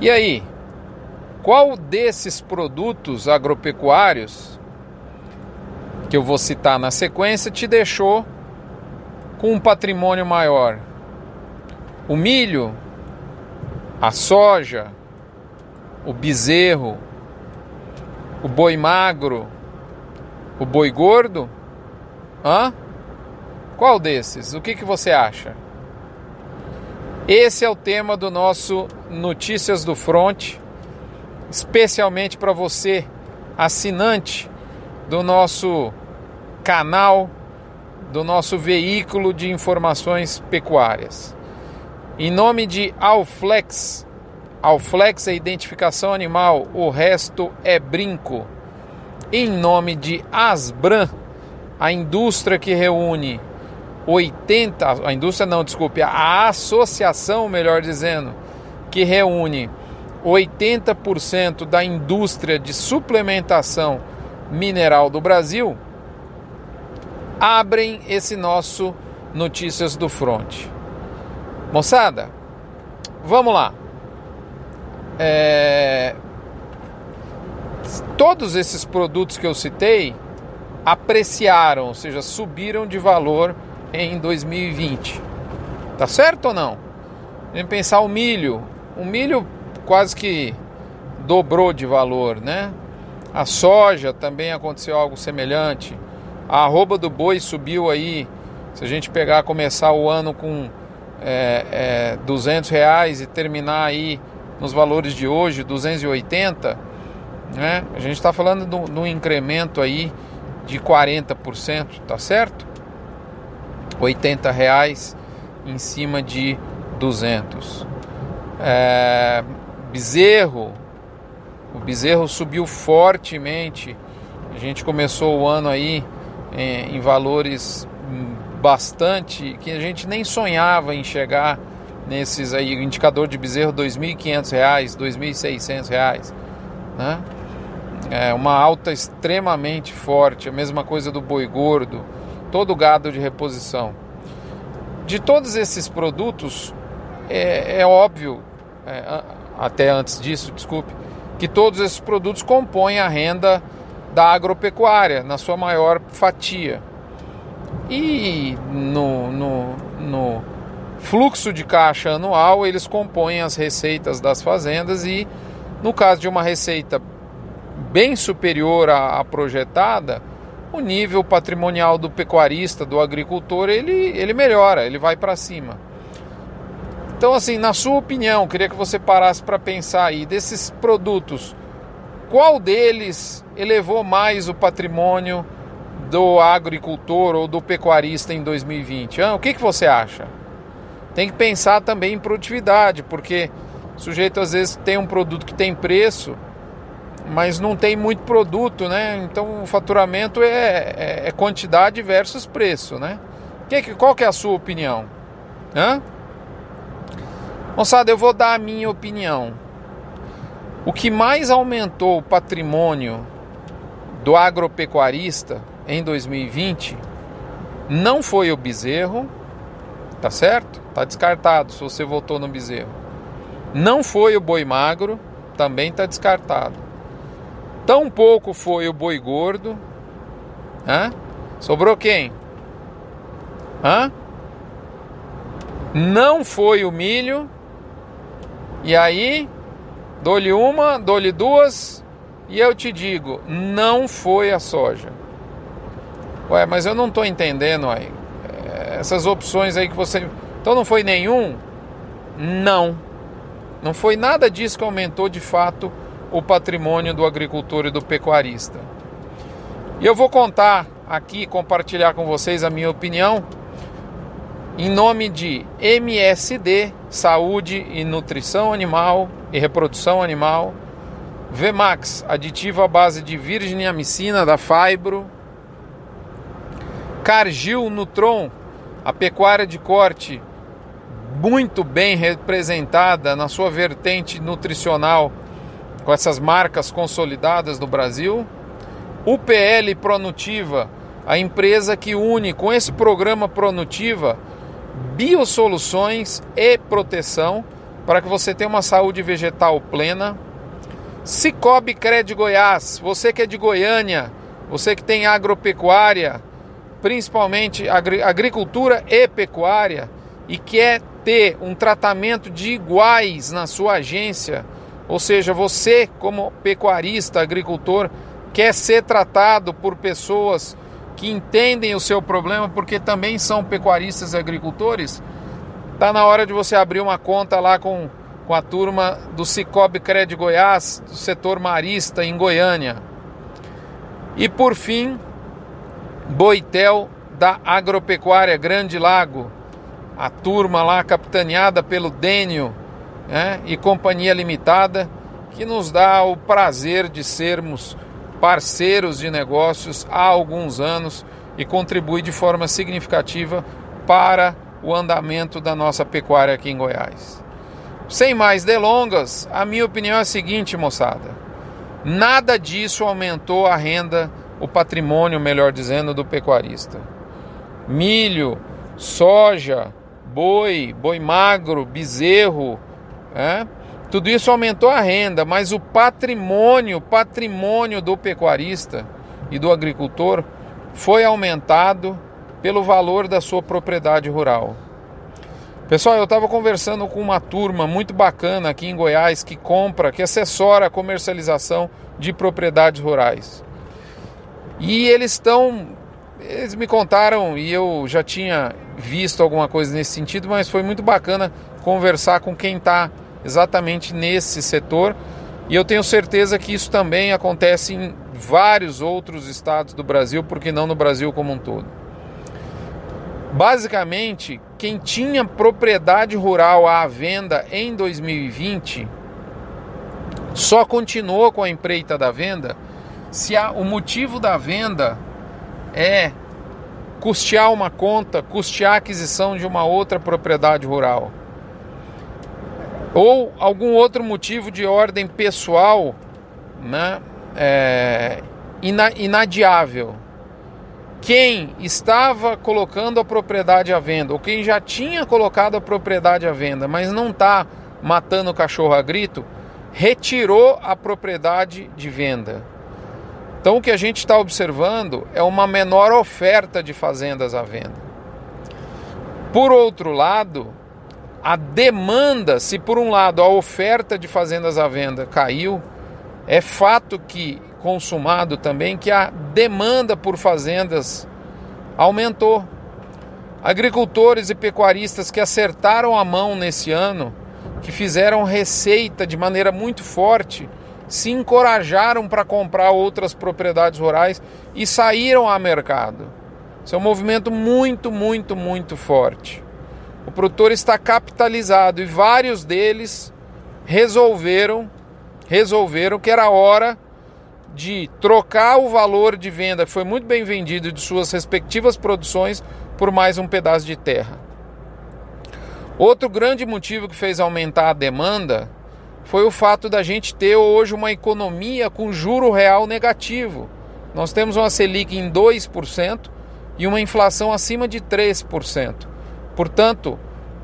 E aí, qual desses produtos agropecuários que eu vou citar na sequência te deixou com um patrimônio maior? O milho, a soja, o bezerro, o boi magro, o boi gordo? Hã? Qual desses? O que você acha? Esse é o tema do nosso Notícias do Front, especialmente para você, assinante do nosso canal, do nosso veículo de informações pecuárias. Em nome de Alflex, Alflex é identificação animal, o resto é brinco. Em nome de Asbran, a indústria que reúne a associação, melhor dizendo, que reúne 80% da indústria de suplementação mineral do Brasil, abrem esse nosso Notícias do Front. Moçada, vamos lá. Todos esses produtos que eu citei apreciaram, ou seja, subiram de valor em 2020. Tá certo ou não? Vamos pensar o milho. O milho quase que dobrou de valor, né? A soja também aconteceu algo semelhante. A arroba do boi subiu aí. Se a gente pegar, começar o ano com R$200 e terminar aí nos valores de hoje, 280, né? A gente está falando de um incremento aí de 40%, tá certo? R$80 em cima de 200. Bezerro, o bezerro subiu fortemente. A gente começou o ano aí em valores bastante que a gente nem sonhava em chegar nesses aí. Indicador de bezerro R$2.500, R$2.600, né? Uma alta extremamente forte. A mesma coisa do boi gordo, todo gado de reposição. De todos esses produtos, óbvio, até antes disso, que todos esses produtos compõem a renda da agropecuária, na sua maior fatia. E no fluxo de caixa anual, eles compõem as receitas das fazendas e, no caso de uma receita bem superior à projetada, o nível patrimonial do pecuarista, do agricultor, ele melhora, ele vai para cima. Então, assim, na sua opinião, queria que você parasse para pensar aí, desses produtos, qual deles elevou mais o patrimônio do agricultor ou do pecuarista em 2020? O que você acha? Tem que pensar também em produtividade, porque o sujeito às vezes tem um produto que tem preço, mas não tem muito produto, né? Então o faturamento é quantidade versus preço, né? Qual que é a sua opinião? Moçada, eu vou dar a minha opinião. O que mais aumentou o patrimônio do agropecuarista em 2020 não foi o bezerro, tá certo? Tá descartado se você votou no bezerro. Não foi o boi magro, também tá descartado. Tampouco foi o boi gordo. Sobrou quem? Não foi o milho. E aí, dou-lhe uma, dou-lhe duas, e eu te digo, não foi a soja. Ué, mas eu não tô entendendo aí. Essas opções aí que você... Então não foi nenhum? Não. Não foi nada disso que aumentou de fato o patrimônio do agricultor e do pecuarista. E eu vou contar aqui, compartilhar com vocês a minha opinião em nome de MSD Saúde e Nutrição Animal e Reprodução Animal, VMAX, aditivo à base de virginiamicina da Fibro Cargill Nutron, a pecuária de corte muito bem representada na sua vertente nutricional com essas marcas consolidadas no Brasil, UPL Pronutiva, a empresa que une com esse programa Pronutiva biosoluções e proteção para que você tenha uma saúde vegetal plena. Sicoob Credigoiás, você que é de Goiânia, você que tem agropecuária, principalmente agricultura e pecuária, e quer ter um tratamento de iguais na sua agência, ou seja, você como pecuarista, agricultor, quer ser tratado por pessoas que entendem o seu problema, porque também são pecuaristas e agricultores, está na hora de você abrir uma conta lá com a turma do Sicoob Credigoiás, do setor marista em Goiânia. E por fim, Boitel da Agropecuária Grande Lago, a turma lá capitaneada pelo Dênio, né, e Companhia Limitada, que nos dá o prazer de sermos parceiros de negócios há alguns anos e contribui de forma significativa para o andamento da nossa pecuária aqui em Goiás. Sem mais delongas, a minha opinião é a seguinte, moçada: nada disso aumentou a renda, o patrimônio, melhor dizendo, do pecuarista. Milho, soja, boi magro, bezerro, tudo isso aumentou a renda, mas o patrimônio do pecuarista e do agricultor foi aumentado pelo valor da sua propriedade rural. Pessoal, eu estava conversando com uma turma muito bacana aqui em Goiás que assessora a comercialização de propriedades rurais. E eles me contaram, e eu já tinha visto alguma coisa nesse sentido, mas foi muito bacana conversar com quem está exatamente nesse setor. E eu tenho certeza que isso também acontece em vários outros estados do Brasil, porque não no Brasil como um todo. Basicamente, quem tinha propriedade rural à venda em 2020 só continuou com a empreita da venda se o motivo da venda é custear uma conta, custear a aquisição de uma outra propriedade rural, ou algum outro motivo de ordem pessoal, né, inadiável. Quem estava colocando a propriedade à venda, ou quem já tinha colocado a propriedade à venda, mas não está matando o cachorro a grito, retirou a propriedade de venda. Então o que a gente está observando é uma menor oferta de fazendas à venda. Por outro lado, a demanda, se por um lado a oferta de fazendas à venda caiu, é fato que consumado também que a demanda por fazendas aumentou. Agricultores e pecuaristas que acertaram a mão nesse ano, que fizeram receita de maneira muito forte, se encorajaram para comprar outras propriedades rurais e saíram ao mercado. Isso é um movimento muito, muito, muito forte. O produtor está capitalizado e vários deles resolveram que era hora de trocar o valor de venda, que foi muito bem vendido, de suas respectivas produções, por mais um pedaço de terra. Outro grande motivo que fez aumentar a demanda foi o fato da gente ter hoje uma economia com juro real negativo. Nós temos uma Selic em 2% e uma inflação acima de 3%. Portanto,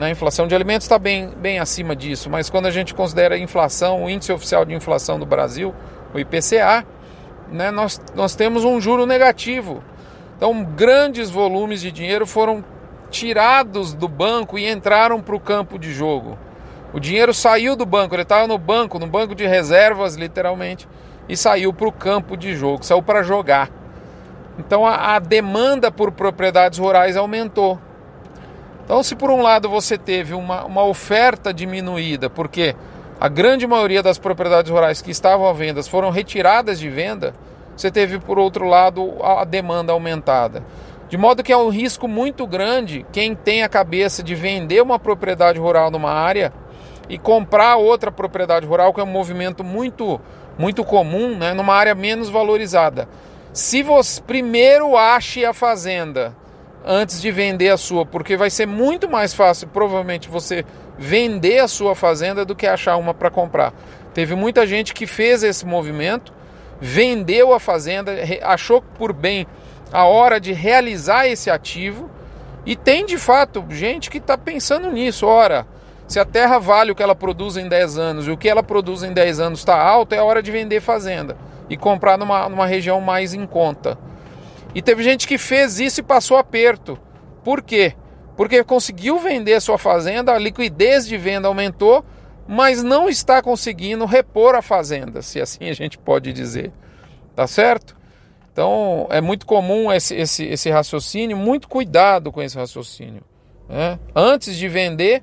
a inflação de alimentos está bem acima disso, mas quando a gente considera a inflação, o índice oficial de inflação do Brasil, o IPCA, né, nós temos um juro negativo. Então, grandes volumes de dinheiro foram tirados do banco e entraram para o campo de jogo. O dinheiro saiu do banco, ele estava no banco de reservas, literalmente, e saiu para o campo de jogo, saiu para jogar. Então, a demanda por propriedades rurais aumentou. Então, se por um lado você teve uma oferta diminuída, porque a grande maioria das propriedades rurais que estavam à venda foram retiradas de venda, você teve, por outro lado, a demanda aumentada. De modo que é um risco muito grande quem tem a cabeça de vender uma propriedade rural numa área e comprar outra propriedade rural, que é um movimento muito, muito comum, né, numa área menos valorizada. Se você primeiro ache a fazenda antes de vender a sua, porque vai ser muito mais fácil, provavelmente, você vender a sua fazenda do que achar uma para comprar. Teve muita gente que fez esse movimento, vendeu a fazenda, achou por bem a hora de realizar esse ativo, e tem de fato gente que está pensando nisso. Ora, Se a terra vale o que ela produz em 10 anos e o que ela produz em 10 anos está alto, é hora de vender fazenda e comprar numa região mais em conta. E teve gente que fez isso e passou aperto. Por quê? Porque conseguiu vender a sua fazenda, a liquidez de venda aumentou, mas não está conseguindo repor a fazenda, se assim a gente pode dizer. Tá certo? Então é muito comum esse raciocínio, muito cuidado com esse raciocínio, né? Antes de vender,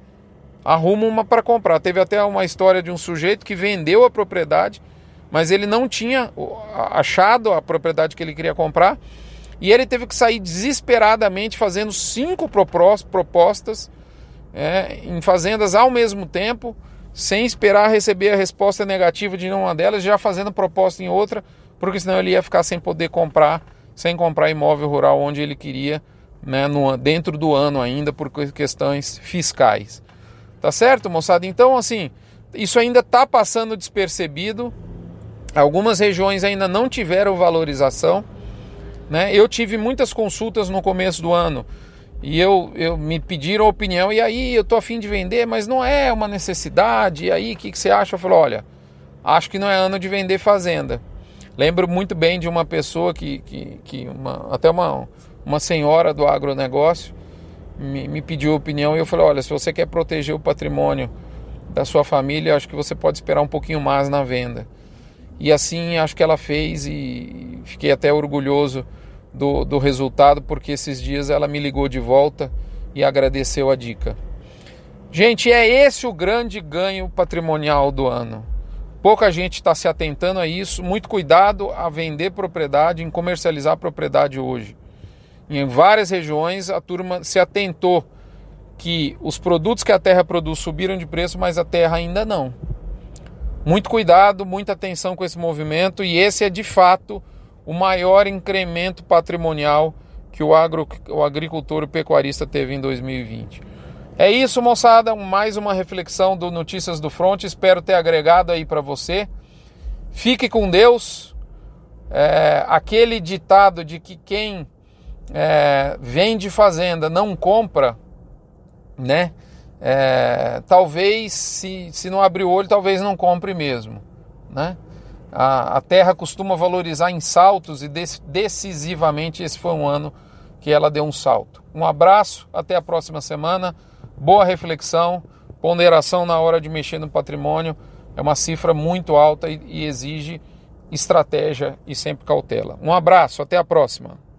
arruma uma para comprar. Teve até uma história de um sujeito que vendeu a propriedade, mas ele não tinha achado a propriedade que ele queria comprar, e ele teve que sair desesperadamente fazendo 5 propostas em fazendas ao mesmo tempo, sem esperar receber a resposta negativa de nenhuma delas, já fazendo proposta em outra, porque senão ele ia ficar sem poder comprar, sem comprar imóvel rural onde ele queria, né, dentro do ano ainda, por questões fiscais. Tá certo, moçada? Então, assim, isso ainda está passando despercebido. Algumas regiões ainda não tiveram valorização, né? Eu tive muitas consultas no começo do ano e eu me pediram opinião, e aí eu tô a fim de vender, mas não é uma necessidade, e aí o que você acha? Eu falo, olha, acho que não é ano de vender fazenda. Lembro muito bem de uma pessoa que até uma senhora do agronegócio me pediu opinião, e eu falei, olha, se você quer proteger o patrimônio da sua família, acho que você pode esperar um pouquinho mais na venda. E assim acho que ela fez, e fiquei até orgulhoso do resultado, porque esses dias ela me ligou de volta e agradeceu a dica. Gente, é esse o grande ganho patrimonial do ano. Pouca gente está se atentando a isso. Muito cuidado a vender propriedade, em comercializar propriedade hoje. Em várias regiões a turma se atentou que os produtos que a terra produz subiram de preço, mas a terra ainda não. Muito cuidado, muita atenção com esse movimento, e esse é de fato o maior incremento patrimonial que o agricultor e o pecuarista teve em 2020. É isso, moçada, mais uma reflexão do Notícias do Fronte, espero ter agregado aí para você. Fique com Deus. Aquele ditado de que quem vende fazenda não compra, né? Talvez, se não abrir o olho, talvez não compre mesmo, né? A terra costuma valorizar em saltos, e decisivamente esse foi um ano que ela deu um salto. Um abraço, até a próxima semana. Boa reflexão, ponderação na hora de mexer no patrimônio. É uma cifra muito alta e exige estratégia e sempre cautela. Um abraço, até a próxima.